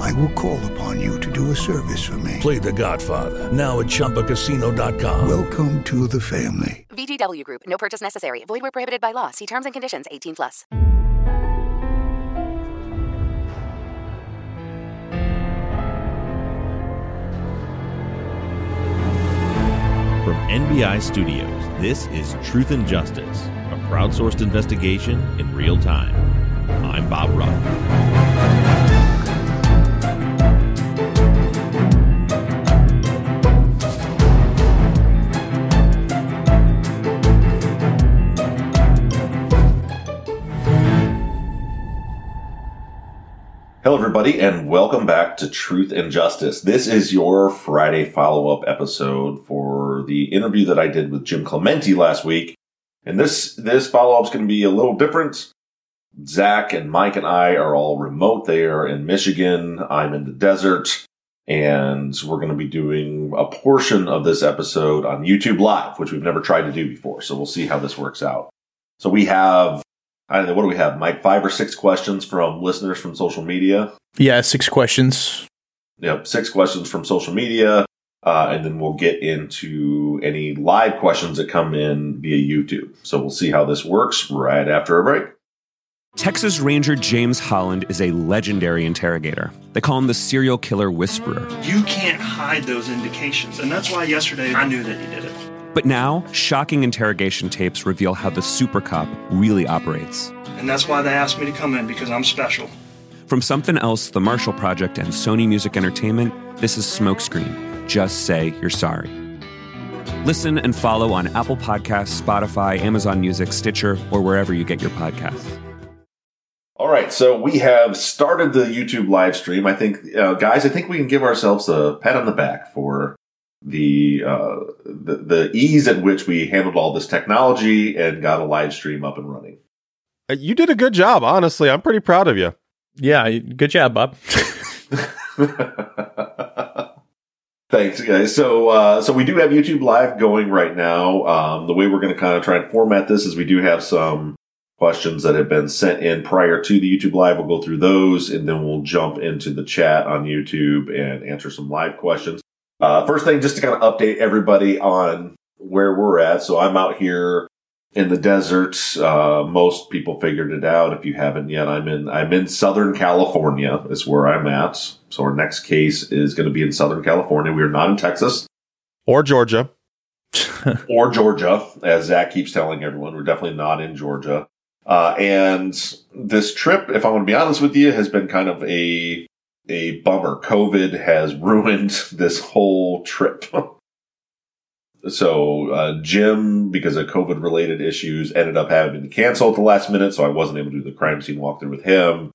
I will call upon you to do a service for me. Play The Godfather now at ChumbaCasino.com. Welcome to the family. VGW Group. No purchase necessary. Void where prohibited by law. See terms and conditions. 18+. From NBI Studios, this is Truth and Justice, a crowdsourced investigation in real time. I'm Bob Ruff. Hello, everybody, and welcome back to Truth and Justice. This is your Friday follow-up episode for the interview that I did with Jim Clemente last week. And this follow-up is going to be a little different. Zach and Mike and I are all remote. They are in Michigan. I'm in the desert. And we're going to be doing a portion of this episode on YouTube Live, which we've never tried to do before. So we'll see how this works out. So we have, I don't know, what do we have, Mike? 5 or 6 questions from listeners from social media? Yeah, 6 questions. Yep, 6 questions from social media. And then we'll get into any live questions that come in via YouTube. So we'll see how this works right after a break. Texas Ranger James Holland is a legendary interrogator. They call him the serial killer whisperer. You can't hide those indications. And that's why yesterday I knew that he did it. But now, shocking interrogation tapes reveal how the super cop really operates. And that's why they asked me to come in, because I'm special. From Something Else, The Marshall Project, and Sony Music Entertainment, this is Smokescreen. Just Say You're Sorry. Listen and follow on Apple Podcasts, Spotify, Amazon Music, Stitcher, or wherever you get your podcasts. All right, so we have started the YouTube live stream. I think, guys, I think we can give ourselves a pat on the back for the ease at which we handled all this technology and got a live stream up and running. You did a good job, honestly. I'm pretty proud of you. Yeah, good job, Bob. Thanks, guys. So we do have YouTube Live going right now. The way we're going to kind of try and format this is we do have some questions that have been sent in prior to the YouTube Live. We'll go through those, and then we'll jump into the chat on YouTube and answer some live questions. First thing, just to kind of update everybody on where we're at. So I'm out here in the desert. Most people figured it out. If you haven't yet, I'm in Southern California is where I'm at. So our next case is going to be in Southern California. We are not in Texas. Or Georgia. Or Georgia, as Zach keeps telling everyone. We're definitely not in Georgia. And this trip, if I'm going to be honest with you, has been kind of a bummer. COVID has ruined this whole trip. So Jim, because of COVID-related issues, ended up having to cancel at the last minute, so I wasn't able to do the crime scene walkthrough with him.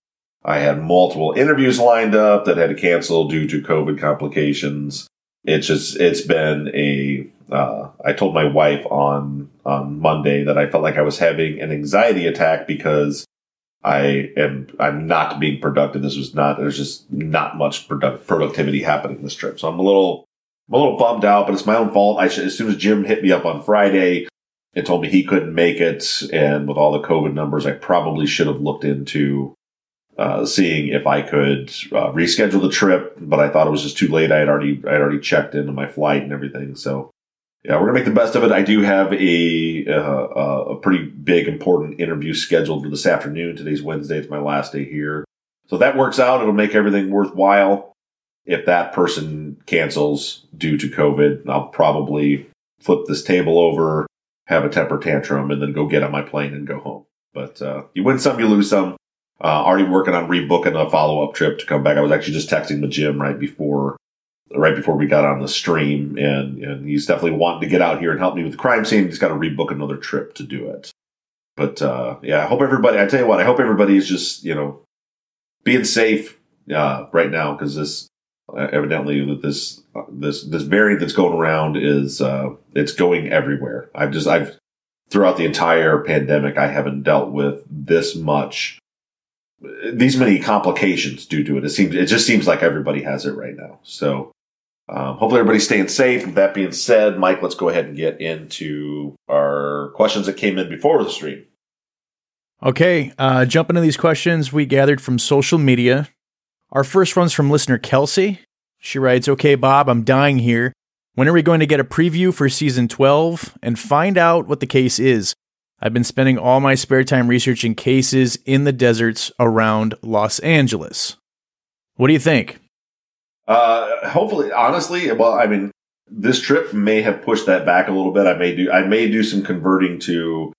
I had multiple interviews lined up that had to cancel due to COVID complications. It's been I told my wife on Monday that I felt like I was having an anxiety attack because I'm not being productive. There's just not much productivity happening this trip. So I'm a little bummed out, but it's my own fault. As soon as Jim hit me up on Friday and told me he couldn't make it, and with all the COVID numbers, I probably should have looked into seeing if I could reschedule the trip, but I thought it was just too late. I had already checked into my flight and everything. So yeah, we're gonna make the best of it. I do have a pretty big important interview scheduled for this afternoon. Today's Wednesday. It's my last day here, so that works out. It'll make everything worthwhile. If that person cancels due to COVID, I'll probably flip this table over, have a temper tantrum, and then go get on my plane and go home. But you win some, you lose some. Already working on rebooking a follow-up trip to come back. I was actually just texting with Jim right before we got on the stream, and he's definitely wanting to get out here and help me with the crime scene. He's got to rebook another trip to do it. But yeah, I hope everybody is just, being safe right now, because this... evidently that this variant that's going around is it's going everywhere. I've throughout the entire pandemic, I haven't dealt with this much, these many complications due to it. It just seems like everybody has it right now. So hopefully everybody's staying safe. With that being said, Mike, let's go ahead and get into our questions that came in before the stream. Okay, jumping into these questions we gathered from social media. Our first one's from listener Kelsey. She writes, "Okay, Bob, I'm dying here. When are we going to get a preview for season 12 and find out what the case is? I've been spending all my spare time researching cases in the deserts around Los Angeles. What do you think?" Hopefully, honestly, well, I mean, this trip may have pushed that back a little bit. I may do some converting to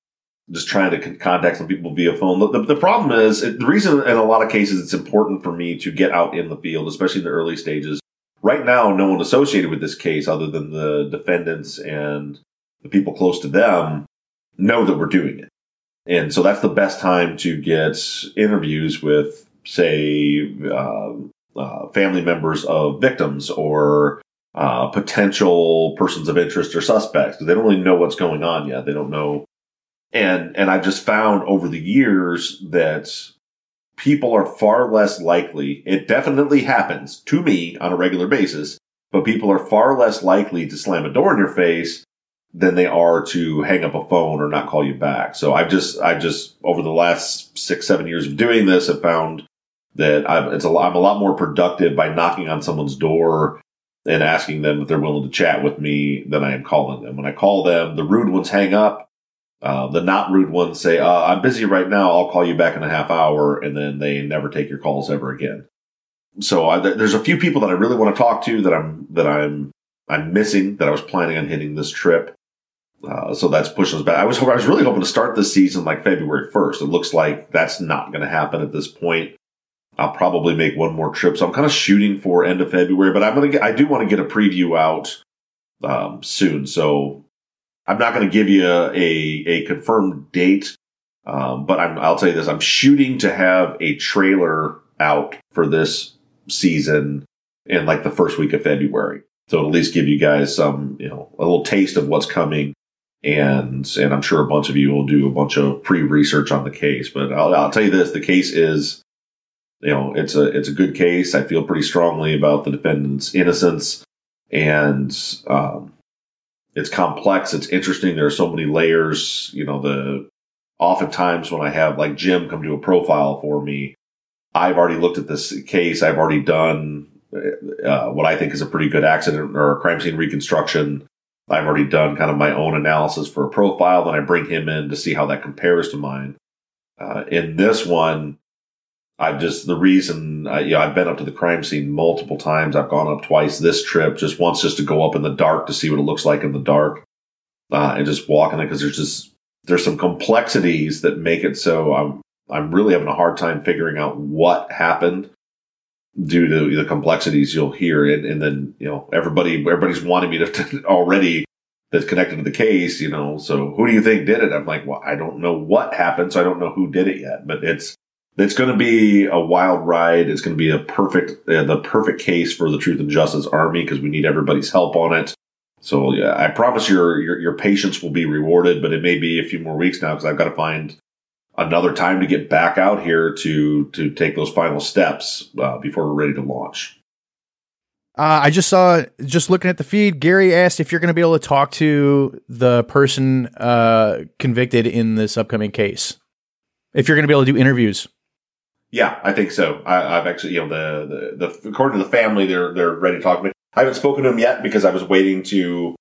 just trying to contact some people via phone. The problem is, the reason in a lot of cases it's important for me to get out in the field, especially in the early stages. Right now, no one associated with this case other than the defendants and the people close to them know that we're doing it. And so that's the best time to get interviews with, say, family members of victims or potential persons of interest or suspects, because they don't really know what's going on yet. They don't know. And I've just found over the years that people are far less likely. It definitely happens to me on a regular basis, but people are far less likely to slam a door in your face than they are to hang up a phone or not call you back. So I've just over the last 6-7 years of doing this, have found that I'm a lot more productive by knocking on someone's door and asking them if they're willing to chat with me than I am calling them. When I call them, the rude ones hang up. The not rude ones say, I'm busy right now. I'll call you back in a half hour. And then they never take your calls ever again. So there's a few people that I really want to talk to that I'm missing, that I was planning on hitting this trip. So that's pushing us back. I was really hoping to start this season like February 1st. It looks like that's not going to happen at this point. I'll probably make one more trip. So I'm kind of shooting for end of February, but I do want to get a preview out, soon. So I'm not going to give you a confirmed date, but I'll tell you this. I'm shooting to have a trailer out for this season in like the first week of February. So it'll at least give you guys some, a little taste of what's coming. And I'm sure a bunch of you will do a bunch of pre-research on the case. But I'll tell you this. The case is, it's a good case. I feel pretty strongly about the defendant's innocence. And, it's complex. It's interesting. There are so many layers. Oftentimes when I have like Jim come do a profile for me, I've already looked at this case. I've already done what I think is a pretty good accident or crime scene reconstruction. I've already done kind of my own analysis for a profile. Then I bring him in to see how that compares to mine. In this one, I've been up to the crime scene multiple times. I've gone up twice this trip, just once just to go up in the dark to see what it looks like in the dark, and just walk in it, because there's some complexities that make it so I'm really having a hard time figuring out what happened due to the complexities you'll hear, and then everybody's wanting me to already, that's connected to the case, so who do you think did it? I'm like, well, I don't know what happened, so I don't know who did it yet, but it's going to be a wild ride. It's going to be the perfect case for the Truth and Justice Army, because we need everybody's help on it. So yeah, I promise your patience will be rewarded, but it may be a few more weeks now, because I've got to find another time to get back out here to take those final steps before we're ready to launch. I just saw, looking at the feed, Gary asked if you're going to be able to talk to the person convicted in this upcoming case, if you're going to be able to do interviews. Yeah, I think so. I've actually, the according to the family, they're ready to talk to me. I haven't spoken to them yet because I was waiting to,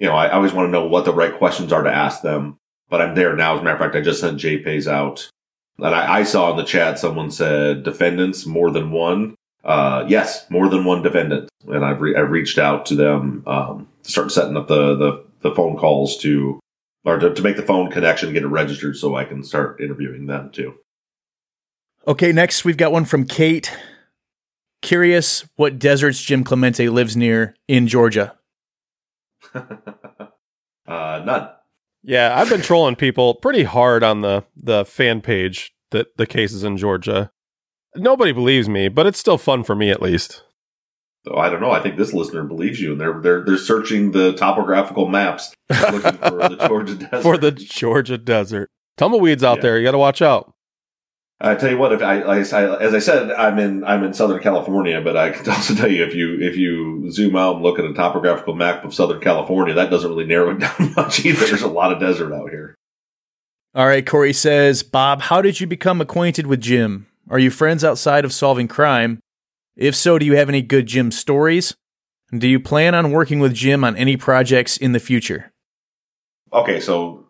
I always want to know what the right questions are to ask them. But I'm there now. As a matter of fact, I just sent JPays out, and I saw in the chat someone said defendants more than one. Yes, more than one defendant, and I've reached out to them to start setting up the phone calls to make the phone connection, get it registered, so I can start interviewing them too. Okay, next we've got one from Kate. Curious what deserts Jim Clemente lives near in Georgia. None. Yeah, I've been trolling people pretty hard on the fan page that the case is in Georgia. Nobody believes me, but it's still fun for me at least. So I don't know. I think this listener believes you, and they're searching the topographical maps looking for the Georgia desert. For the Georgia desert, tumbleweeds out there. You got to watch out. I tell you what, if I as I said, I'm in Southern California, but I can also tell you if you zoom out and look at a topographical map of Southern California, that doesn't really narrow it down much either. There's a lot of desert out here. All right, Corey says, Bob, how did you become acquainted with Jim? Are you friends outside of solving crime? If so, do you have any good Jim stories? Do you plan on working with Jim on any projects in the future? Okay, so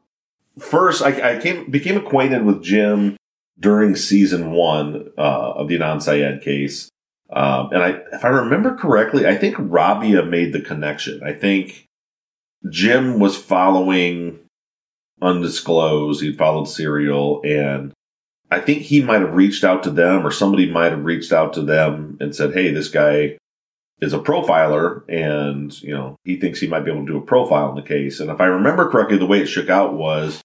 first, I became acquainted with Jim during season one of the Adnan Syed case. If I remember correctly, I think Rabia made the connection. I think Jim was following Undisclosed. He followed Serial, and I think he might have reached out to them, or somebody might have reached out to them and said, hey, this guy is a profiler, and he thinks he might be able to do a profile in the case. And if I remember correctly, the way it shook out was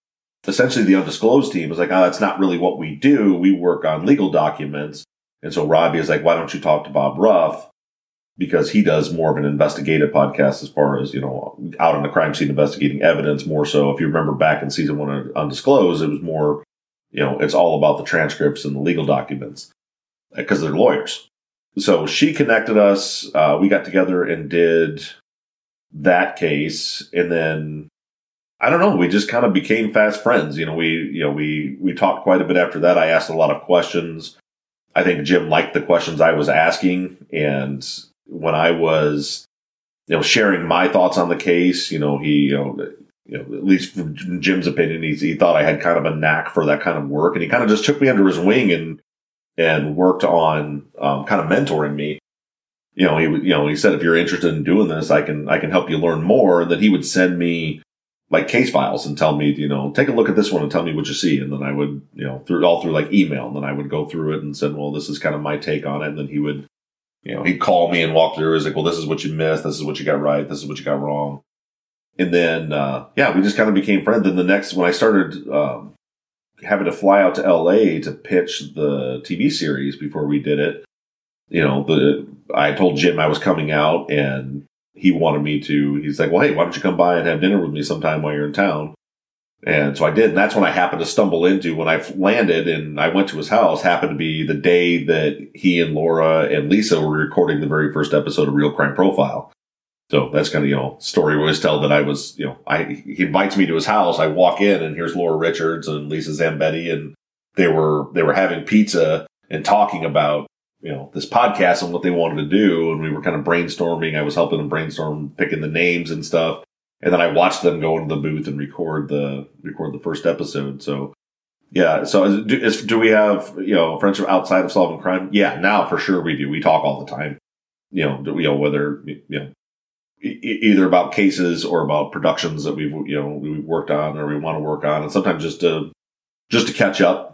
essentially the Undisclosed team was like, that's not really what we do. We work on legal documents. And so Robbie is like, why don't you talk to Bob Ruff? Because he does more of an investigative podcast as far as, out on the crime scene investigating evidence more so. If you remember back in season one of Undisclosed, it was more... it's all about the transcripts and the legal documents because they're lawyers. So she connected us. We got together and did that case. And then, I don't know, we just kind of became fast friends. We talked quite a bit after that. I asked a lot of questions. I think Jim liked the questions I was asking. And when I was, sharing my thoughts on the case, at least from Jim's opinion, he thought I had kind of a knack for that kind of work, and he kind of just took me under his wing and worked on kind of mentoring me. He said, if you're interested in doing this, I can help you learn more. And then he would send me like case files and tell me, take a look at this one and tell me what you see. And then I would, through like email, and then I would go through it and said, well, this is kind of my take on it. And then he would, he'd call me and walk through. He's like, well, this is what you missed. This is what you got right. This is what you got wrong. And then, we just kind of became friends. And the next, when I started having to fly out to L.A. to pitch the TV series before we did it, I told Jim I was coming out, and he wanted me to. He's like, well, hey, why don't you come by and have dinner with me sometime while you're in town? And so I did. And that's when I happened to stumble into, when I landed and I went to his house, happened to be the day that he and Laura and Lisa were recording the very first episode of Real Crime Profile. So that's kind of, story we always tell, that I was, he invites me to his house. I walk in, and here's Laura Richards and Lisa Zambetti, and they were having pizza and talking about, this podcast and what they wanted to do. And we were kind of brainstorming. I was helping them brainstorm, picking the names and stuff. And then I watched them go into the booth and record the first episode. So, yeah. So do we have, friendship outside of solving crime? Yeah, now for sure we do. We talk all the time, whether, either about cases or about productions that we've worked on or we want to work on. And sometimes just to catch up,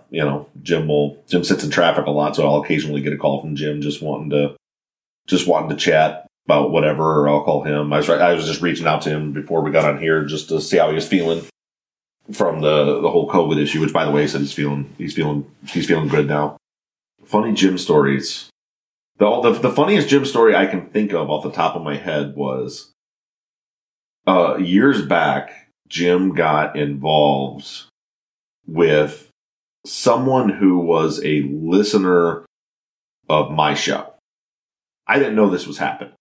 Jim sits in traffic a lot. So I'll occasionally get a call from Jim, just wanting to chat about whatever, or I'll call him. I was just reaching out to him before we got on here just to see how he was feeling from the whole COVID issue, which, by the way, he said he's feeling good now. Funny Jim stories. The funniest Jim story I can think of off the top of my head was years back, Jim got involved with someone who was a listener of my show. I didn't know this was happening,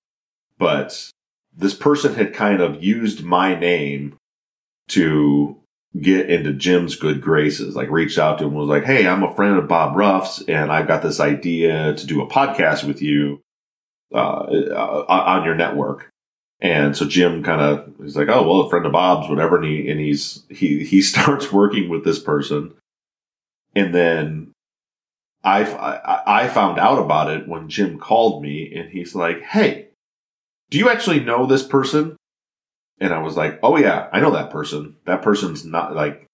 but this person had kind of used my name to get into Jim's good graces, like reached out to him and was like, hey, I'm a friend of Bob Ruff's, and I've got this idea to do a podcast with you on your network. And so Jim kind of, he's like, oh, well, a friend of Bob's, whatever. And he starts working with this person. And then I found out about it when Jim called me, and he's like, hey, do you actually know this person? And I was like, oh, yeah, I know that person. That person's not like,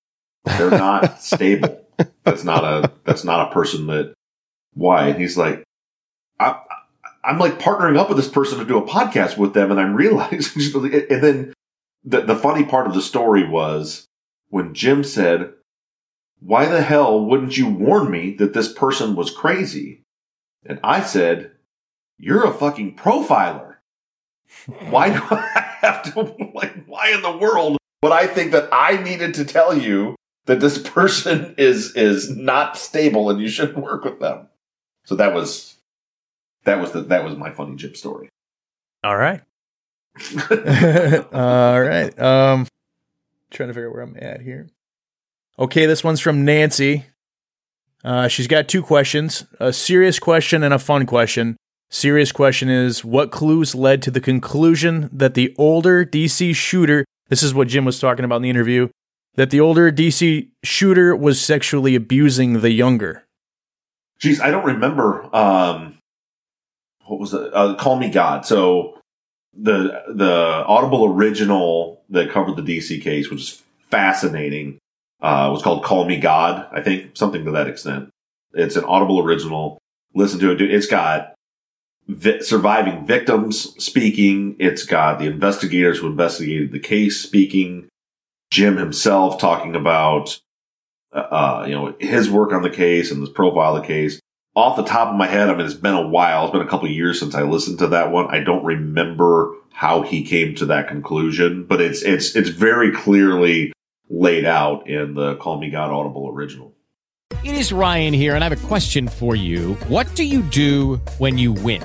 they're not stable. That's not a person that, why? And he's like, I'm like partnering up with this person to do a podcast with them. And I'm realizing, and then the funny part of the story was when Jim said, why the hell wouldn't you warn me that this person was crazy? And I said, you're a fucking profiler. Why do I have to, like, why in the world would I think that I needed to tell you that this person is not stable and you shouldn't work with them? So that was my funny Jim story. All right. All right. Trying to figure out where I'm at here. Okay, this one's from Nancy. She's got two questions, a serious question and a fun question. Serious question is, what clues led to the conclusion that the older DC shooter, this is what Jim was talking about in the interview, that the older DC shooter was sexually abusing the younger? Jeez, I don't remember. What was it? Call Me God. So the Audible original that covered the DC case, which is fascinating, was called Call Me God, I think, something to that extent. It's an Audible original. Listen to it, dude. It's got surviving victims speaking. It's got the investigators who investigated the case speaking. Jim himself talking about his work on the case and his profile of the case. Off the top of my head, I mean, it's been a while. It's been a couple of years since I listened to that one. I don't remember how he came to that conclusion, but it's very clearly laid out in the Call Me God Audible original. It is Ryan here, and I have a question for you. What do you do when you win?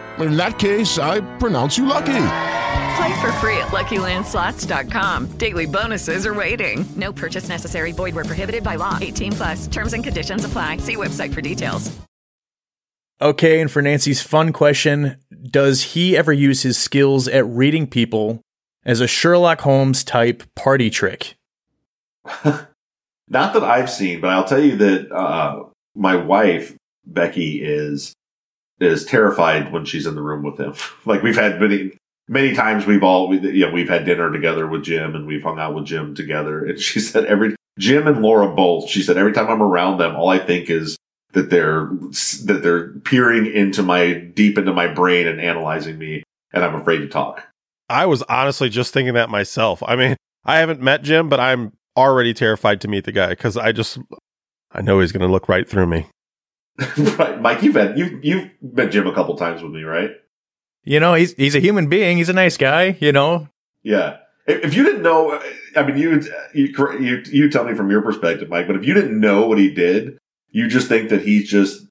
In that case, I pronounce you lucky. Play for free at LuckyLandSlots.com. Daily bonuses are waiting. No purchase necessary. Void where prohibited by law. 18+. Terms and conditions apply. See website for details. Okay, and for Nancy's fun question, does he ever use his skills at reading people as a Sherlock Holmes type party trick? Not that I've seen, but I'll tell you that my wife, Becky, is terrified when she's in the room with him. Like, we've had many times we've had dinner together with Jim and we've hung out with Jim together. And she said Jim and Laura both, she said, every time I'm around them, all I think is that they're peering deep into my brain and analyzing me. And I'm afraid to talk. I was honestly just thinking that myself. I mean, I haven't met Jim, but I'm already terrified to meet the guy because I know he's going to look right through me. Right, Mike, you've met Jim a couple times with me, right? You know, he's a human being. He's a nice guy, you know? Yeah. If you didn't know, I mean, you tell me from your perspective, Mike, but if you didn't know what he did, you just think that he's just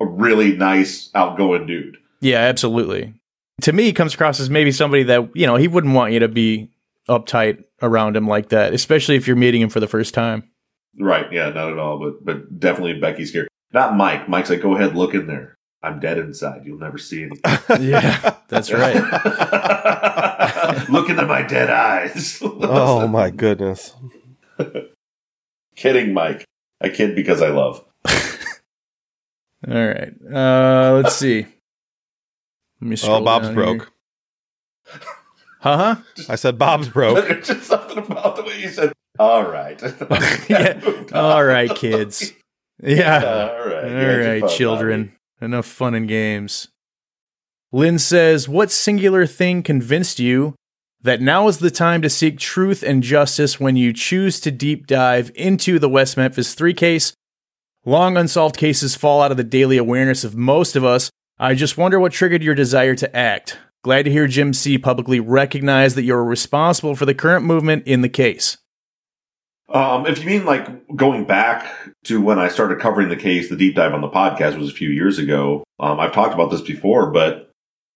a really nice, outgoing dude. Yeah, absolutely. To me, he comes across as maybe somebody that, you know, he wouldn't want you to be uptight around him like that, especially if you're meeting him for the first time. Right. Yeah, not at all, but definitely Becky's here. Not Mike. Mike's like, go ahead, look in there. I'm dead inside. You'll never see anything. Yeah, that's right. Look into my dead eyes. Oh, my goodness. Kidding, Mike. I kid because I love. All right. Let's see. Let me scroll Bob's down broke. Here. Huh? I said Bob's broke. There's just something about the way you said, all right. Yeah. All right, kids. Yeah. All right, children. Bobby. Enough fun and games. Lynn says, what singular thing convinced you that now is the time to seek truth and justice when you choose to deep dive into the West Memphis 3 case? Long unsolved cases fall out of the daily awareness of most of us. I just wonder what triggered your desire to act. Glad to hear Jim C. publicly recognize that you're responsible for the current movement in the case. If you mean like going back to when I started covering the case, the deep dive on the podcast was a few years ago. I've talked about this before, but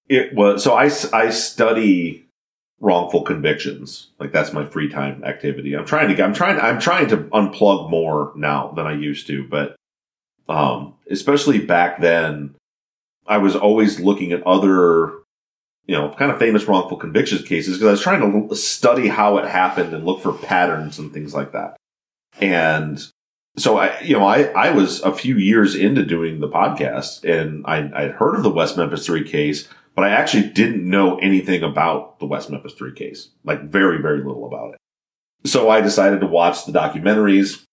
it was, so I study wrongful convictions. Like, that's my free time activity. I'm trying to unplug more now than I used to, but, especially back then I was always looking at other you know, kind of famous wrongful convictions cases because I was trying to study how it happened and look for patterns and things like that. And so I was a few years into doing the podcast, and I'd heard of the West Memphis 3 case, but I actually didn't know anything about the West Memphis 3 case, like very, very little about it. So I decided to watch the documentaries.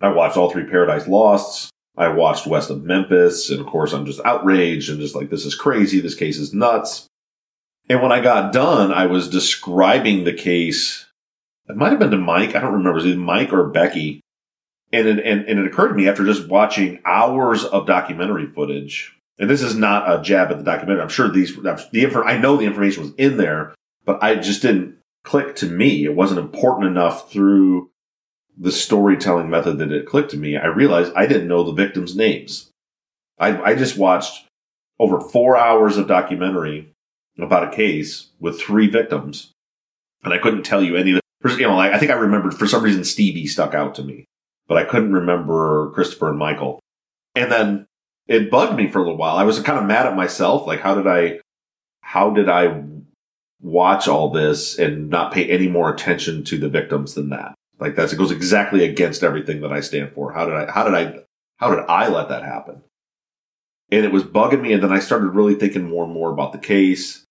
I watched all three Paradise Losts. I watched West of Memphis. And of course, I'm just outraged and just like, this is crazy. This case is nuts. And when I got done, I was describing the case. It might have been to Mike. I don't remember. It was either Mike or Becky. And it occurred to me after just watching hours of documentary footage. And this is not a jab at the documentary. I'm sure I know the information was in there, but I just didn't click to me. It wasn't important enough through the storytelling method that it clicked to me. I realized I didn't know the victims' names. I just watched over 4 hours of documentary about a case with three victims, and I couldn't tell you any of it. You know, I think I remembered for some reason Stevie stuck out to me, but I couldn't remember Christopher and Michael. And then it bugged me for a little while. I was kind of mad at myself, like how did I watch all this and not pay any more attention to the victims than that? Like it goes exactly against everything that I stand for. How did I let that happen? And it was bugging me. And then I started really thinking more and more about the case.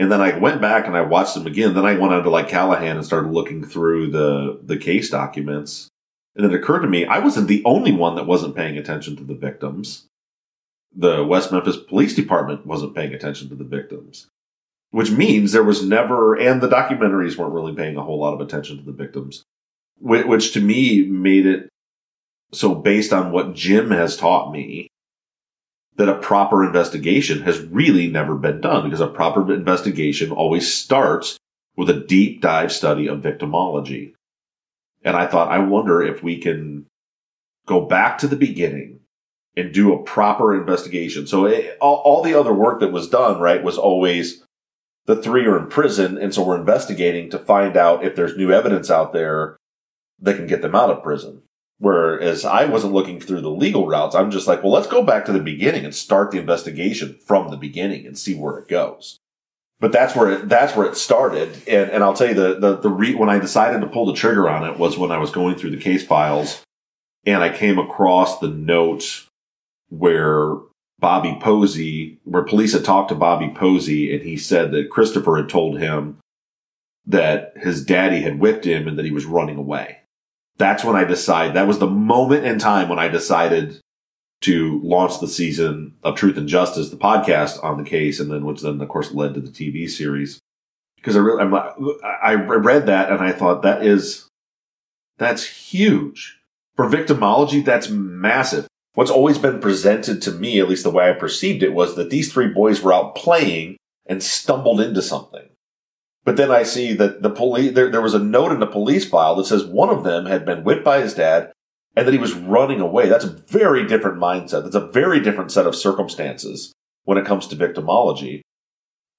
And then I went back and I watched them again. Then I went on to like Callahan and started looking through the case documents. And it occurred to me, I wasn't the only one that wasn't paying attention to the victims. The West Memphis Police Department wasn't paying attention to the victims, which means there was never, and the documentaries weren't really paying a whole lot of attention to the victims. Which to me made it so, based on what Jim has taught me, that a proper investigation has really never been done, because a proper investigation always starts with a deep dive study of victimology. And I thought, I wonder if we can go back to the beginning and do a proper investigation. So all the other work that was done, right, was always the three are in prison, and so we're investigating to find out if there's new evidence out there that can get them out of prison. Whereas I wasn't looking through the legal routes. I'm just like, well, let's go back to the beginning and start the investigation from the beginning and see where it goes. But that's where it started. And I'll tell you, when I decided to pull the trigger on it was when I was going through the case files and I came across the note where police had talked to Bobby Posey, and he said that Christopher had told him that his daddy had whipped him and that he was running away. That's when I decided, that was the moment in time when I decided to launch the season of Truth and Justice, the podcast on the case, and then which then, of course, led to the TV series. Because I read that and I thought, that's huge. For victimology, that's massive. What's always been presented to me, at least the way I perceived it, was that these three boys were out playing and stumbled into something. But then I see that the police, there was a note in the police file that says one of them had been whipped by his dad and that he was running away. That's a very different mindset. That's a very different set of circumstances when it comes to victimology.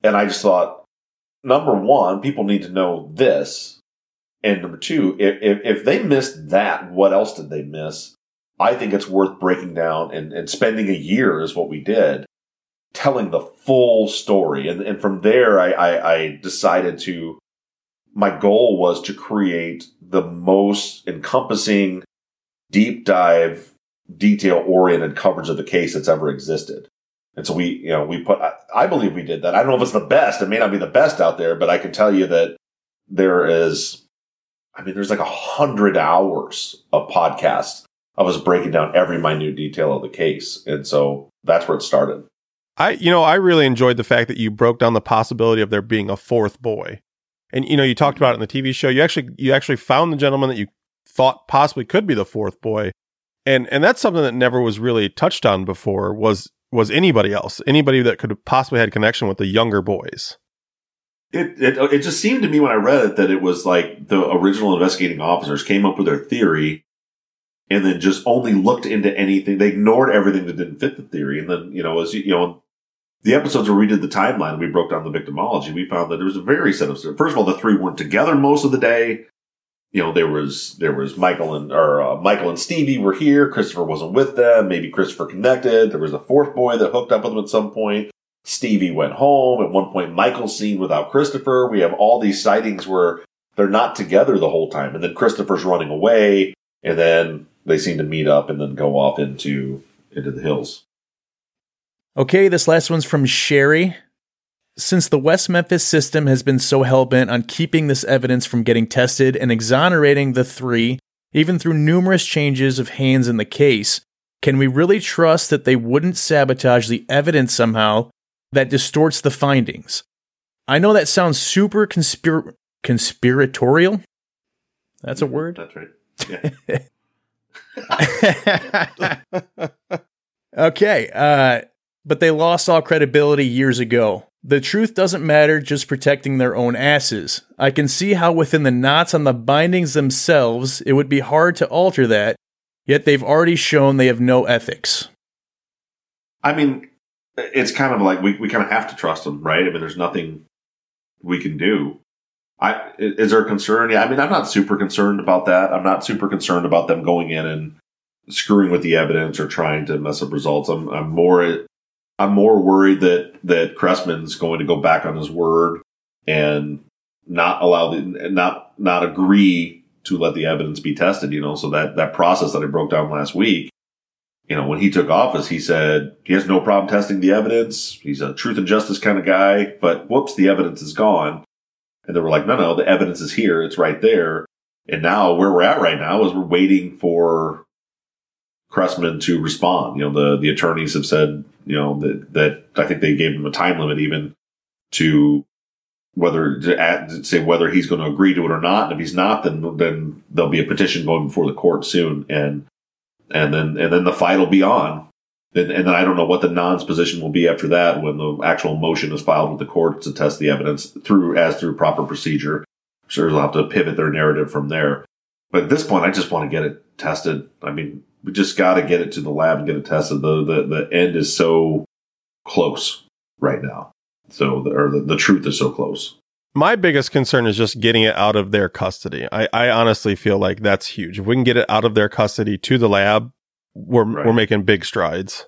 And I just thought, number one, people need to know this. And number two, if they missed that, what else did they miss? I think it's worth breaking down and spending a year is what we did, telling the full story. And from there, I decided to, my goal was to create the most encompassing, deep dive, detail-oriented coverage of the case that's ever existed. And so I believe we did that. I don't know if it's the best. It may not be the best out there, but I can tell you that there's like 100 hours of podcasts. I was breaking down every minute detail of the case. And so that's where it started. I really enjoyed the fact that you broke down the possibility of there being a fourth boy. And, you know, you talked about it in the TV show. You actually found the gentleman that you thought possibly could be the fourth boy. And that's something that never was really touched on before was anybody else, anybody that could have possibly had connection with the younger boys. It just seemed to me when I read it that it was like the original investigating officers came up with their theory and then just only looked into anything. They ignored everything that didn't fit the theory. And then, the episodes where we did the timeline, we broke down the victimology. We found that there was a very set of, first of all, the three weren't together most of the day. You know, there was Michael and Stevie were here. Christopher wasn't with them. Maybe Christopher connected. There was a fourth boy that hooked up with them at some point. Stevie went home. At one point, Michael's seen without Christopher. We have all these sightings where they're not together the whole time. And then Christopher's running away. And then they seem to meet up and then go off into the hills. Okay, this last one's from Sherry. Since the West Memphis system has been so hell-bent on keeping this evidence from getting tested and exonerating the three, even through numerous changes of hands in the case, can we really trust that they wouldn't sabotage the evidence somehow that distorts the findings? I know that sounds super conspiratorial. That's a word? That's right. Yeah. Okay. But they lost all credibility years ago. The truth doesn't matter, just protecting their own asses. I can see how within the knots on the bindings themselves, it would be hard to alter that, yet they've already shown they have no ethics. I mean, it's kind of like we kind of have to trust them, right? I mean, there's nothing we can do. Is there a concern? Yeah, I mean, I'm not super concerned about that. I'm not super concerned about them going in and screwing with the evidence or trying to mess up results. I'm more worried that Cressman's going to go back on his word and not agree to let the evidence be tested, you know. So that process that I broke down last week, you know, when he took office, he said he has no problem testing the evidence. He's a truth and justice kind of guy, but whoops, the evidence is gone. And they were like, no, the evidence is here. It's right there. And now where we're at right now is we're waiting for Cressman to respond. You know, the attorneys have said, you know, that I think they gave him a time limit even to say whether he's going to agree to it or not. And if he's not, then there'll be a petition going before the court soon, and then the fight will be on. And then I don't know what the non's position will be after that when the actual motion is filed with the court to test the evidence through proper procedure. I'm sure they'll have to pivot their narrative from there. But at this point, I just want to get it tested. I mean, we just got to get it to the lab and get it tested. The end is so close right now. So the truth is so close. My biggest concern is just getting it out of their custody. I honestly feel like that's huge. If we can get it out of their custody to the lab, we're making big strides.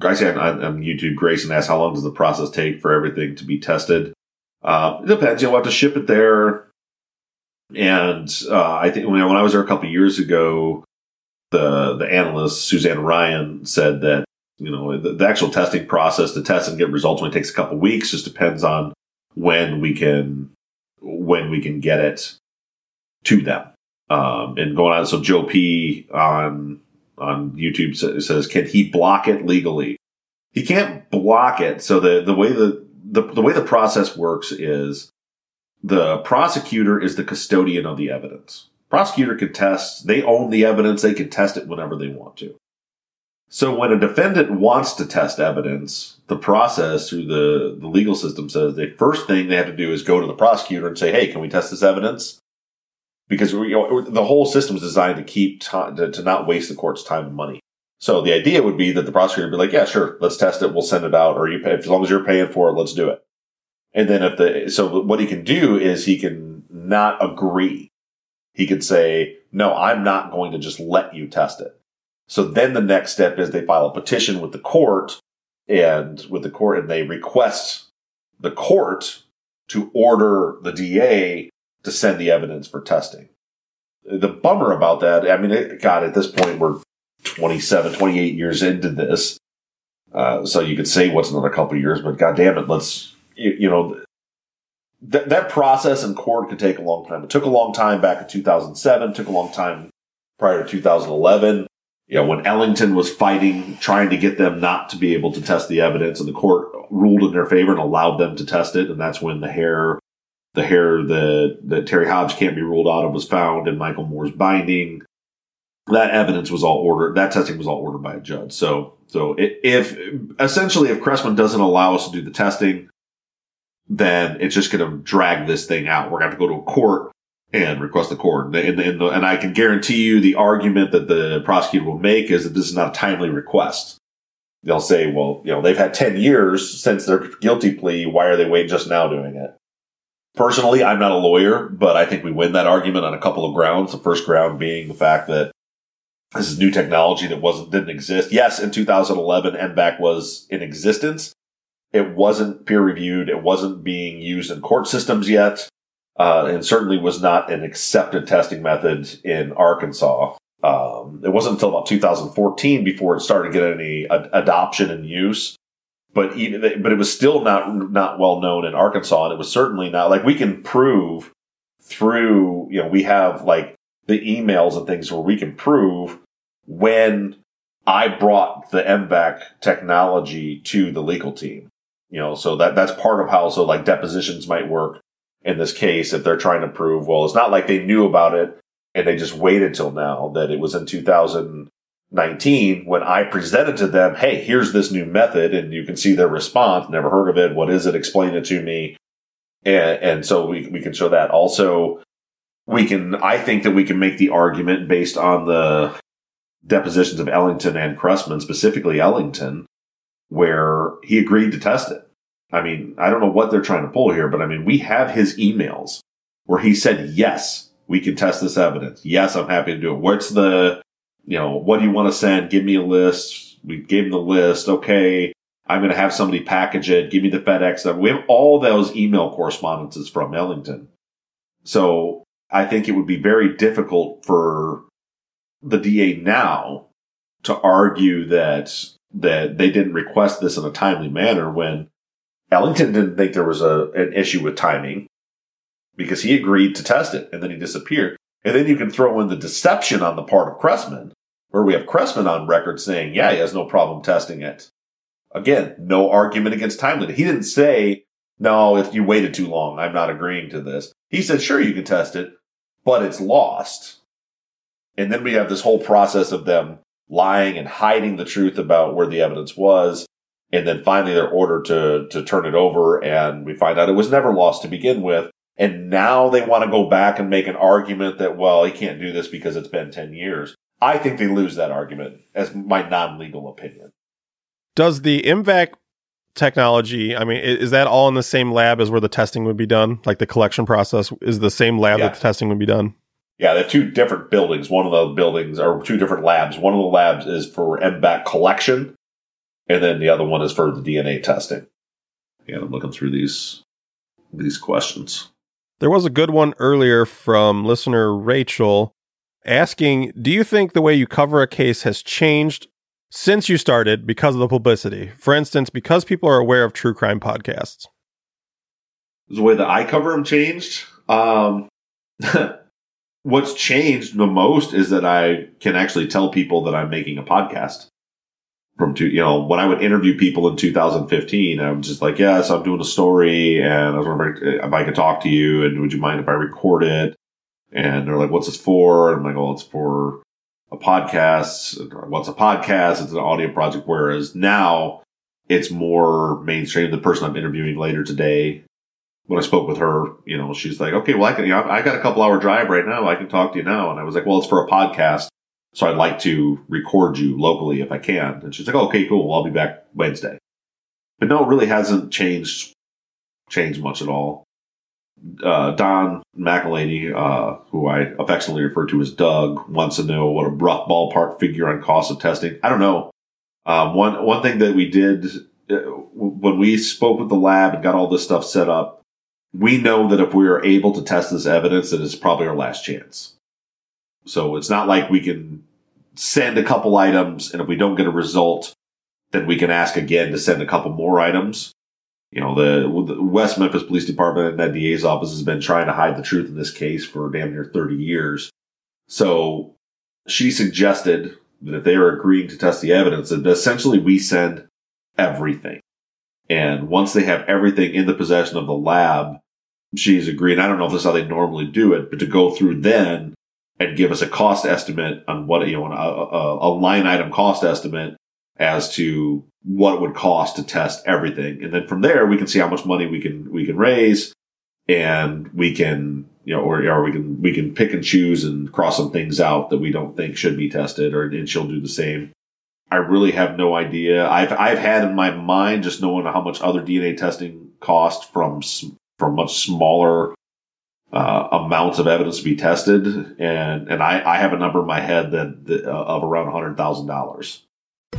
I see on YouTube, Grayson asks, how long does the process take for everything to be tested? It depends. You'll have to ship it there. And I think when I was there a couple of years ago, the analyst, Suzanne Ryan, said that, you know, the actual testing process to test and get results only takes a couple of weeks. Just depends on when we can get it to them. And going on, so Joe P on YouTube says, can he block it legally? He can't block it. So the way the process works is the prosecutor is the custodian of the evidence. Prosecutor can test. They own the evidence. They can test it whenever they want to. So when a defendant wants to test evidence, the process through the legal system says the first thing they have to do is go to the prosecutor and say, hey, can we test this evidence? Because the whole system is designed to keep to not waste the court's time and money. So the idea would be that the prosecutor would be like, yeah, sure, let's test it. We'll send it out. Or you pay, as long as you're paying for it, let's do it. And then so what he can do is he can not agree. He could say, no, I'm not going to just let you test it. So then the next step is they file a petition with the court and they request the court to order the DA to send the evidence for testing. The bummer about that, I mean, at this point, we're 27, 28 years into this. So you could say what's another couple of years, but goddamn it, let's, you know, that process in court could take a long time. It took a long time back in 2007, took a long time prior to 2011. You know, when Ellington was fighting, trying to get them not to be able to test the evidence, and the court ruled in their favor and allowed them to test it. And that's when the hair that Terry Hobbs can't be ruled out of was found in Michael Moore's binding. That evidence was all ordered. That testing was all ordered by a judge. So if Cressman doesn't allow us to do the testing, then it's just going to drag this thing out. We're going to have to go to a court and request the court. And I can guarantee you the argument that the prosecutor will make is that this is not a timely request. They'll say, well, you know, they've had 10 years since their guilty plea. Why are they waiting just now doing it? Personally, I'm not a lawyer, but I think we win that argument on a couple of grounds. The first ground being the fact that this is new technology that didn't exist. Yes, in 2011, MVAC was in existence. It wasn't peer reviewed. It wasn't being used in court systems yet. And certainly was not an accepted testing method in Arkansas. It wasn't until about 2014 before it started getting any adoption and use. But even, but it was still not well known in Arkansas, and it was certainly not like we can prove through, you know, we have like the emails and things where we can prove when I brought the MVAC technology to the legal team, you know, so that's part of how, so like depositions might work in this case if they're trying to prove, well, it's not like they knew about it and they just waited till now, that it was in 2019 when I presented to them, hey, here's this new method, and you can see their response, never heard of it, what is it, explain it to me. And so we can show that. Also, we can, I think that we can make the argument based on the depositions of Ellington and Cressman, specifically Ellington, where he agreed to test it. I mean, I don't know what they're trying to pull here, but I mean, we have his emails where he said, yes, we can test this evidence. Yes, I'm happy to do it. What's the, you know, what do you want to send? Give me a list. We gave him the list. Okay. I'm going to have somebody package it. Give me the FedEx number. We have all those email correspondences from Ellington. So I think it would be very difficult for the DA now to argue that they didn't request this in a timely manner when Ellington didn't think there was an issue with timing because he agreed to test it and then he disappeared. And then you can throw in the deception on the part of Cressman, where we have Cressman on record saying, yeah, he has no problem testing it. Again, no argument against timeliness. He didn't say, no, if you waited too long, I'm not agreeing to this. He said, sure, you can test it, but it's lost. And then we have this whole process of them lying and hiding the truth about where the evidence was. And then finally they're ordered to turn it over. And we find out it was never lost to begin with. And now they want to go back and make an argument that, well, he can't do this because it's been 10 years. I think they lose that argument, as my non-legal opinion. Does the MVAC technology, I mean, is that all in the same lab as where the testing would be done? Like the collection process is the same lab that the testing would be done? Yeah, they're two different buildings. One of the buildings are two different labs. One of the labs is for MVAC collection, and then the other one is for the DNA testing. Yeah, I'm looking through these questions. There was a good one earlier from listener Rachel asking, do you think the way you cover a case has changed since you started because of the publicity? For instance, because people are aware of true crime podcasts. The way that I cover them changed? What's changed the most is that I can actually tell people that I'm making a podcast. When I would interview people in 2015, I was just like, yes, I'm doing a story and I was wondering if I could talk to you and would you mind if I record it? And they're like, what's this for? And I'm like, oh, it's for a podcast. What's a podcast? It's an audio project. Whereas now it's more mainstream. The person I'm interviewing later today, when I spoke with her, you know, she's like, okay, well, I got a couple hour drive right now. I can talk to you now. And I was like, well, it's for a podcast. So I'd like to record you locally if I can. And she's like, oh, okay, cool. Well, I'll be back Wednesday. But no, it really hasn't changed much at all. Don McElhaney, who I affectionately refer to as Doug, wants to know what a rough ballpark figure on cost of testing. I don't know. One thing that we did when we spoke with the lab and got all this stuff set up, we know that if we are able to test this evidence, that it's probably our last chance. So it's not like we can send a couple items, and if we don't get a result, then we can ask again to send a couple more items. You know, the West Memphis Police Department and that DA's office has been trying to hide the truth in this case for damn near 30 years. So she suggested that if they were agreeing to test the evidence, that essentially we send everything. And once they have everything in the possession of the lab, she's agreed, I don't know if this is how they normally do it, but to go through then and give us a cost estimate on what, you know, a line item cost estimate as to what it would cost to test everything. And then from there, we can see how much money we can raise, and we can, you know, or we can pick and choose and cross some things out that we don't think should be tested, and she'll do the same. I really have no idea. I've had in my mind, just knowing how much other DNA testing cost from much smaller amounts of evidence to be tested, and I have a number in my head that of around $100,000.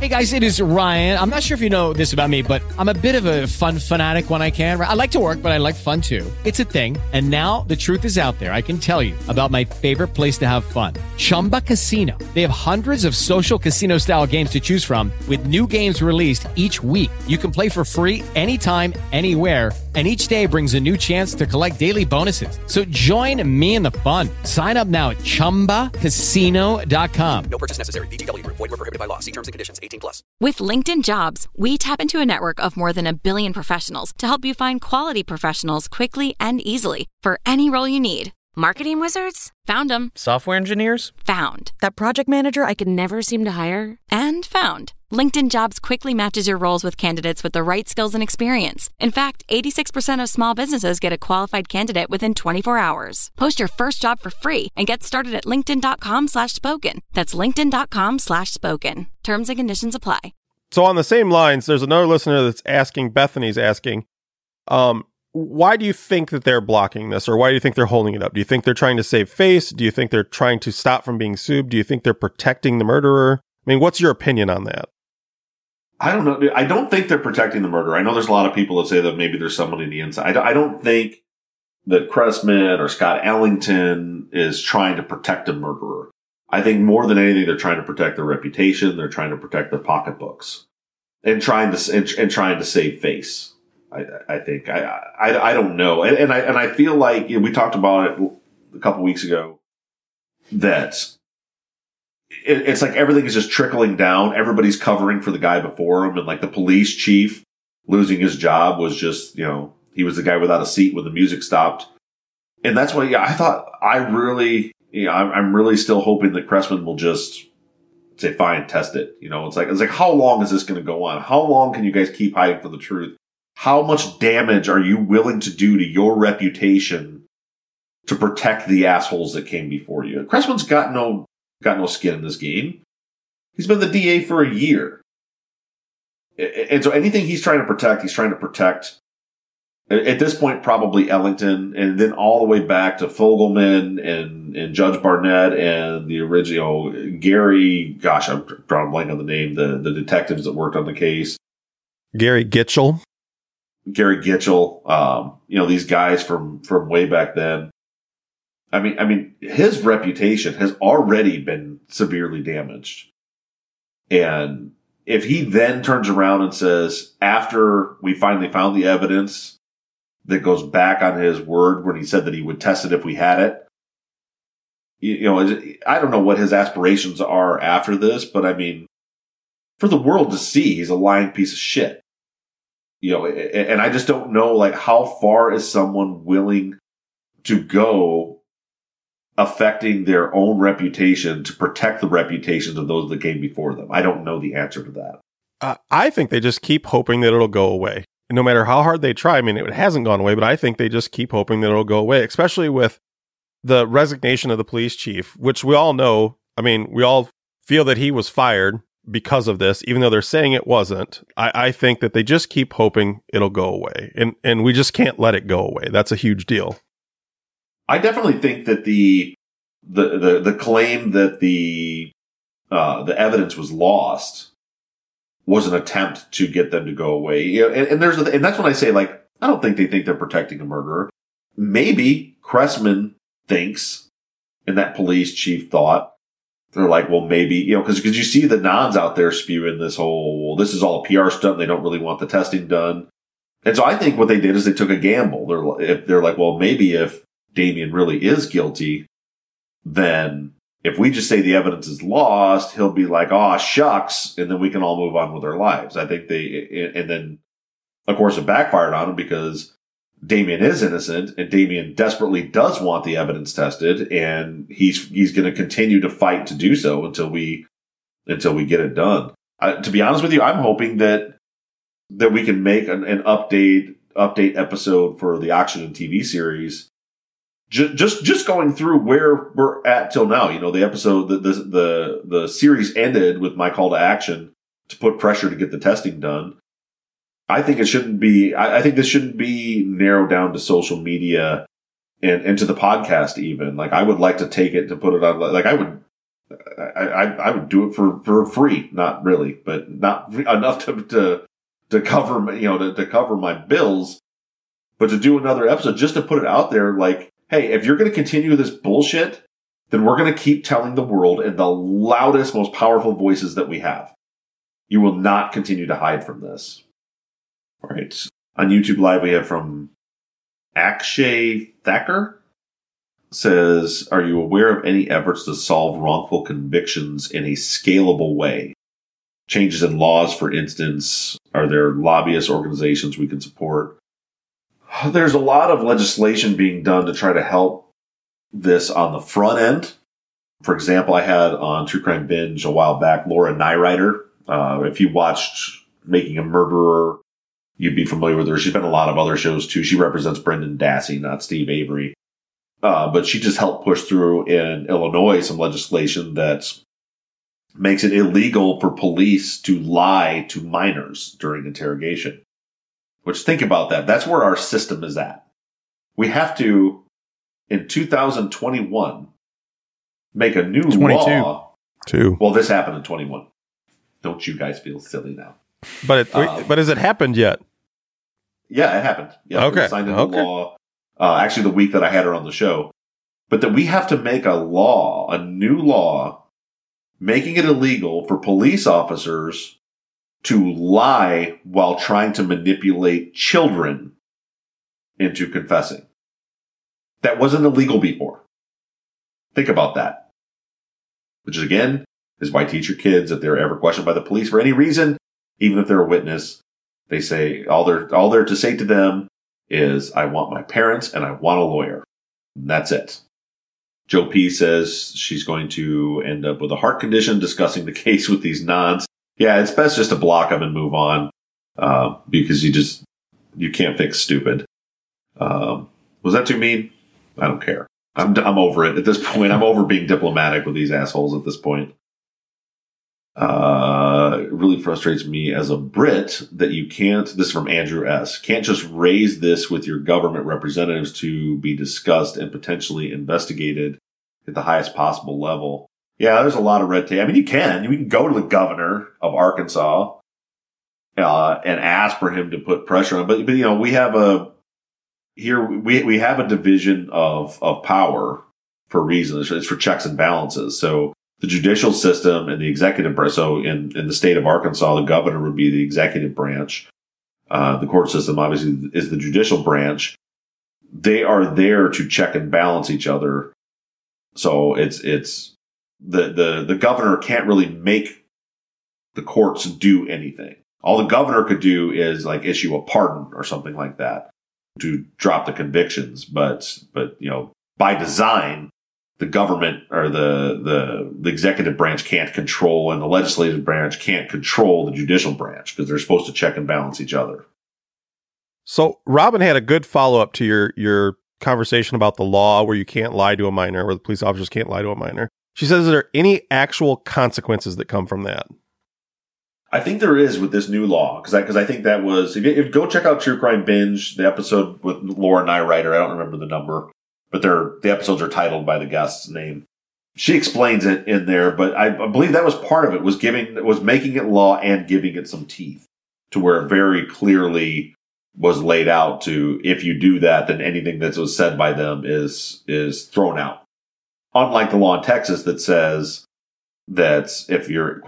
Hey guys, it is Ryan. I'm not sure if you know this about me, but I'm a bit of a fun fanatic when I can. I like to work, but I like fun too. It's a thing. And now the truth is out there. I can tell you about my favorite place to have fun. Chumba Casino. They have hundreds of social casino style games to choose from with new games released each week. You can play for free anytime, anywhere. And each day brings a new chance to collect daily bonuses. So join me in the fun. Sign up now at ChumbaCasino.com. No purchase necessary. VGW. Void where prohibited by law. See terms and conditions. 18+. With LinkedIn Jobs, we tap into a network of more than 1 billion professionals to help you find quality professionals quickly and easily for any role you need. Marketing wizards? Found them. Software engineers? Found. That project manager I could never seem to hire? And found. LinkedIn Jobs quickly matches your roles with candidates with the right skills and experience. In fact, 86% of small businesses get a qualified candidate within 24 hours. Post your first job for free and get started at linkedin.com/spoken. That's linkedin.com/spoken. Terms and conditions apply. So on the same lines, there's another listener that's asking, Bethany's asking, why do you think that they're blocking this, or why do you think they're holding it up? Do you think they're trying to save face? Do you think they're trying to stop from being sued? Do you think they're protecting the murderer? I mean, what's your opinion on that? I don't know. I don't think they're protecting the murderer. I know there's a lot of people that say that maybe there's someone in the inside. I don't think that Cressman or Scott Ellington is trying to protect a murderer. I think more than anything, they're trying to protect their reputation. They're trying to protect their pocketbooks and trying to save face. I think I don't know. And I feel like, you know, we talked about it a couple weeks ago, that it's like everything is just trickling down. Everybody's covering for the guy before him. And like the police chief losing his job was just, you know, he was the guy without a seat when the music stopped. And that's why, yeah, I thought I'm really still hoping that Cressman will just say, fine, test it. You know, it's like, how long is this going to go on? How long can you guys keep hiding from the truth? How much damage are you willing to do to your reputation to protect the assholes that came before you? Cressman's got no skin in this game. He's been the DA for a year. And so anything he's trying to protect, at this point, probably Ellington, and then all the way back to Fogelman and Judge Barnett and the original Gary, gosh, I'm drawing a blank on the name, the detectives that worked on the case. Gary Gitchell, you know, these guys from way back then. I mean, his reputation has already been severely damaged. And if he then turns around and says, after we finally found the evidence that goes back on his word when he said that he would test it if we had it, you know, I don't know what his aspirations are after this, but I mean, for the world to see, he's a lying piece of shit. You know, and I just don't know, like, how far is someone willing to go affecting their own reputation to protect the reputations of those that came before them? I don't know the answer to that. I think they just keep hoping that it'll go away. And no matter how hard they try, I mean, it hasn't gone away, but I think they just keep hoping that it'll go away, especially with the resignation of the police chief, which we all know. I mean, we all feel that he was fired because of this, even though they're saying it wasn't. I think that they just keep hoping it'll go away, and we just can't let it go away. That's a huge deal. I definitely think that the claim that the evidence was lost was an attempt to get them to go away. You know, and that's when I say, like, I don't think they think they're protecting a murderer. Maybe Cressman thinks, and that police chief thought, they're like, well, maybe, you know, because you see the nods out there spewing this whole, this is all PR stuff. They don't really want the testing done. And so I think what they did is they took a gamble. They're like, well, maybe if Damien really is guilty, then if we just say the evidence is lost, he'll be like, oh, shucks. And then we can all move on with our lives. I think and then, of course, it backfired on him because Damien is innocent, and Damien desperately does want the evidence tested, and he's going to continue to fight to do so until we get it done. To be honest with you, I'm hoping that we can make an update episode for the Oxygen TV series, just going through where we're at till now. You know, the episode, the series ended with my call to action to put pressure to get the testing done. I think this shouldn't be narrowed down to social media and to the podcast even. Like, I would like to take it to put it on, like, I would I would do it for free, not really, but not enough to cover, you know, to cover my bills, but to do another episode just to put it out there, like, hey, if you're going to continue this bullshit, then we're going to keep telling the world in the loudest, most powerful voices that we have. You will not continue to hide from this. All right. On YouTube Live, we have from Akshay Thacker. Says, are you aware of any efforts to solve wrongful convictions in a scalable way? Changes in laws, for instance, are there lobbyist organizations we can support? There's a lot of legislation being done to try to help this on the front end. For example, I had on True Crime Binge a while back, Laura Nirider. If you watched Making a Murderer, you'd be familiar with her. She's been on a lot of other shows too. She represents Brendan Dassey, not Steve Avery. But she just helped push through in Illinois some legislation that makes it illegal for police to lie to minors during interrogation. Which, think about that. That's where our system is at. We have to, in 2021, make a new law. Well, this happened in 21. Don't you guys feel silly now? But it, but has it happened yet? Yeah, it happened. Yeah, okay. It was signed into law. Actually, the week that I had her on the show, but that we have to make a law, a new law, making it illegal for police officers to lie while trying to manipulate children into confessing. That wasn't illegal before. Think about that. Which, again, is why teach your kids, if they're ever questioned by the police for any reason, even if they're a witness, they say all they're to say to them is, I want my parents and I want a lawyer. And that's it. Joe P says she's going to end up with a heart condition discussing the case with these nods. Yeah, it's best just to block them and move on, because you can't fix stupid. Was that too mean? I don't care. I'm over it at this point. I'm over being diplomatic with these assholes at this point. It really frustrates me as a Brit that you can't, this is from Andrew S., can't just raise this with your government representatives to be discussed and potentially investigated at the highest possible level. Yeah, there's a lot of red tape. I mean, you can go to the governor of Arkansas, and ask for him to put pressure on, but you know, we have a division of power for a reason. It's for checks and balances. So, the judicial system and the executive branch. So in the state of Arkansas, the governor would be the executive branch. The court system obviously is the judicial branch. They are there to check and balance each other. So it's the governor can't really make the courts do anything. All the governor could do is like issue a pardon or something like that to drop the convictions. But you know, by design, the government or the executive branch can't control, and the legislative branch can't control the judicial branch because they're supposed to check and balance each other. So Robin had a good follow-up to your conversation about the law where you can't lie to a minor, where the police officers can't lie to a minor. She says, are there any actual consequences that come from that? I think there is with this new law, because I think that was, if go check out True Crime Binge, the episode with Laura Nirider. I don't remember the number. But the episodes are titled by the guest's name. She explains it in there, but I believe that was part of it, was making it law and giving it some teeth to where it very clearly was laid out to, if you do that, then anything that was said by them is thrown out. Unlike the law in Texas that says that if you're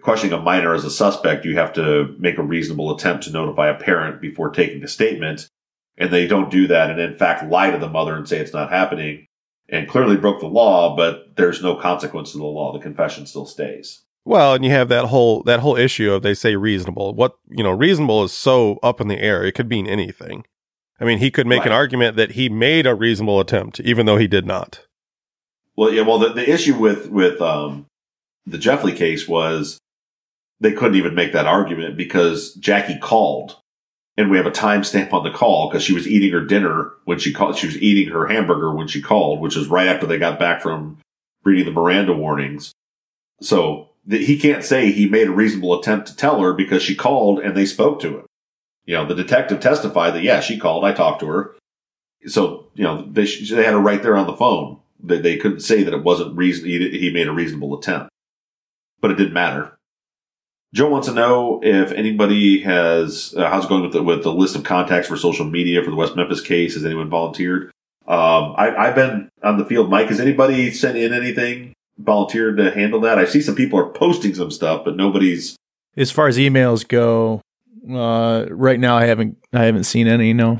questioning a minor as a suspect, you have to make a reasonable attempt to notify a parent before taking a statement. And they don't do that, and in fact lie to the mother and say it's not happening, and clearly broke the law, but there's no consequence to the law. The confession still stays. Well, and you have that whole issue of, they say reasonable. What, you know, reasonable is so up in the air. It could mean anything. I mean, he could make an argument that he made a reasonable attempt, even though he did not. Well, yeah. Well, the issue with the Jeffley case was they couldn't even make that argument because Jackie called. And we have a timestamp on the call because she was eating her dinner when she called. She was eating her hamburger when she called, which is right after they got back from reading the Miranda warnings. So he can't say he made a reasonable attempt to tell her because she called and they spoke to him. You know, the detective testified that, yeah, she called. I talked to her. So, you know, they had her right there on the phone. that they couldn't say that it wasn't reason. He made a reasonable attempt, but it didn't matter. Joe wants to know if anybody has how's it going with the list of contacts for social media for the West Memphis case. Has anyone volunteered? I've been on the field. Mike, has anybody sent in anything, volunteered to handle that? I see some people are posting some stuff, but nobody's. As far as emails go, right now I haven't seen any. No.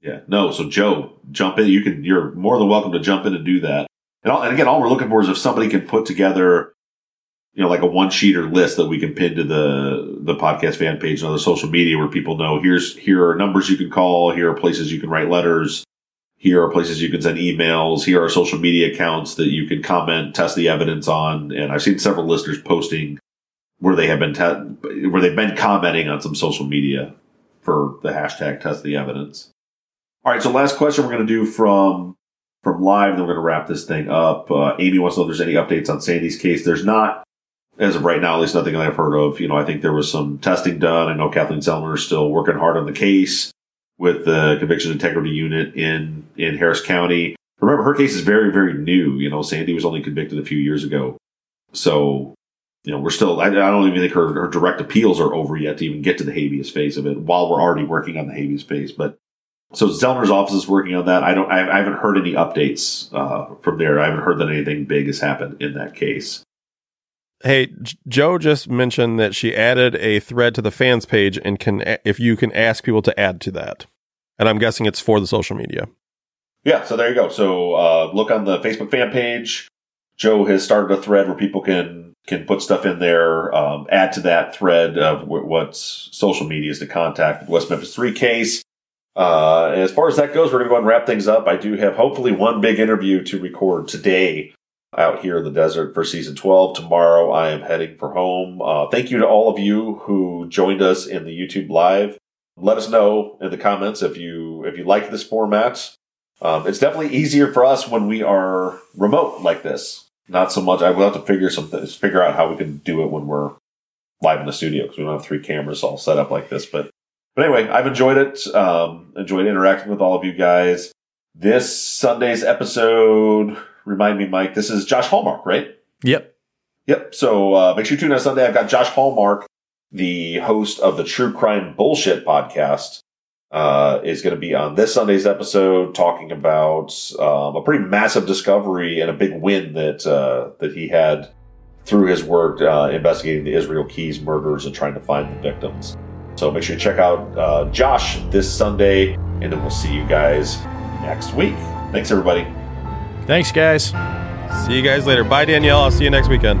Yeah, no. So Joe, jump in. You're more than welcome to jump in and do that. And again, all we're looking for is if somebody can put together, like a one-sheeter list that we can pin to the podcast fan page and other social media where people know here are numbers you can call, here are places you can write letters, here are places you can send emails, here are social media accounts that you can comment, test the evidence on. And I've seen several listeners posting where they have been where they've been commenting on some social media for the hashtag test the evidence. All right, so last question we're going to do from live, and then we're going to wrap this thing up. Amy wants to know if there's any updates on Sandy's case. There's not, as of right now, at least nothing I've heard of. I think there was some testing done. I know Kathleen Zellner is still working hard on the case with the Conviction Integrity Unit in Harris County. Remember, her case is very, very new. Sandy was only convicted a few years ago. So, we're still, I don't even think her direct appeals are over yet to even get to the habeas phase of it while we're already working on the habeas phase. But so Zellner's office is working on that. I haven't heard any updates from there. I haven't heard that anything big has happened in that case. Hey, Joe just mentioned that she added a thread to the fans page and if you can ask people to add to that. And I'm guessing it's for the social media. Yeah, so there you go. So look on the Facebook fan page. Joe has started a thread where people can put stuff in there, add to that thread of what social media is to contact the West Memphis 3 case. As far as that goes, we're going to go ahead and wrap things up. I do have hopefully one big interview to record today out here in the desert for season 12. Tomorrow I am heading for home. Thank you to all of you who joined us in the YouTube live. Let us know in the comments if you like this format. It's definitely easier for us when we are remote like this. Not so much. I will have to figure out how we can do it when we're live in the studio because we don't have three cameras all set up like this, But anyway, I've enjoyed it. Enjoyed interacting with all of you guys. This Sunday's episode, remind me, Mike, this is Josh Hallmark, right? Yep. So make sure you tune in Sunday. I've got Josh Hallmark, the host of the True Crime Bullshit podcast, is going to be on this Sunday's episode talking about a pretty massive discovery and a big win that he had through his work investigating the Israel Keys murders and trying to find the victims. So make sure you check out Josh this Sunday, and then we'll see you guys next week. Thanks, everybody. Thanks, guys. See you guys later. Bye, Danielle. I'll see you next weekend.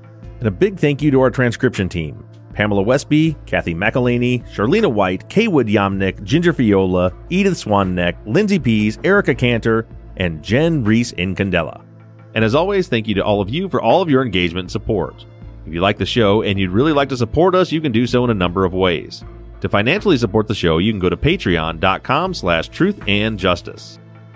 And a big thank you to our transcription team, Pamela Westby, Kathy McElhaney, Charlena White, Kaywood Yomnick, Ginger Fiola, Edith Swanneck, Lindsay Pease, Erica Cantor, and Jen Reese Incandela. And as always, thank you to all of you for all of your engagement and support. If you like the show and you'd really like to support us, you can do so in a number of ways. To financially support the show, you can go to patreon.com/truthandjustice.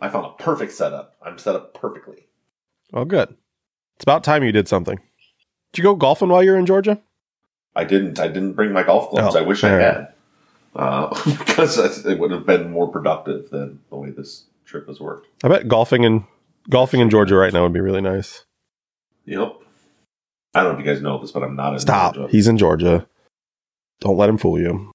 I found a perfect setup. I'm set up perfectly. Oh, good. It's about time you did something. Did you go golfing while you were in Georgia? I didn't. I didn't bring my golf clubs. Oh, I wish I had. Because it would have been more productive than the way this trip has worked. I bet golfing in Georgia right now would be really nice. Yep. I don't know if you guys know this, but I'm not in Georgia. Stop. He's in Georgia. Don't let him fool you.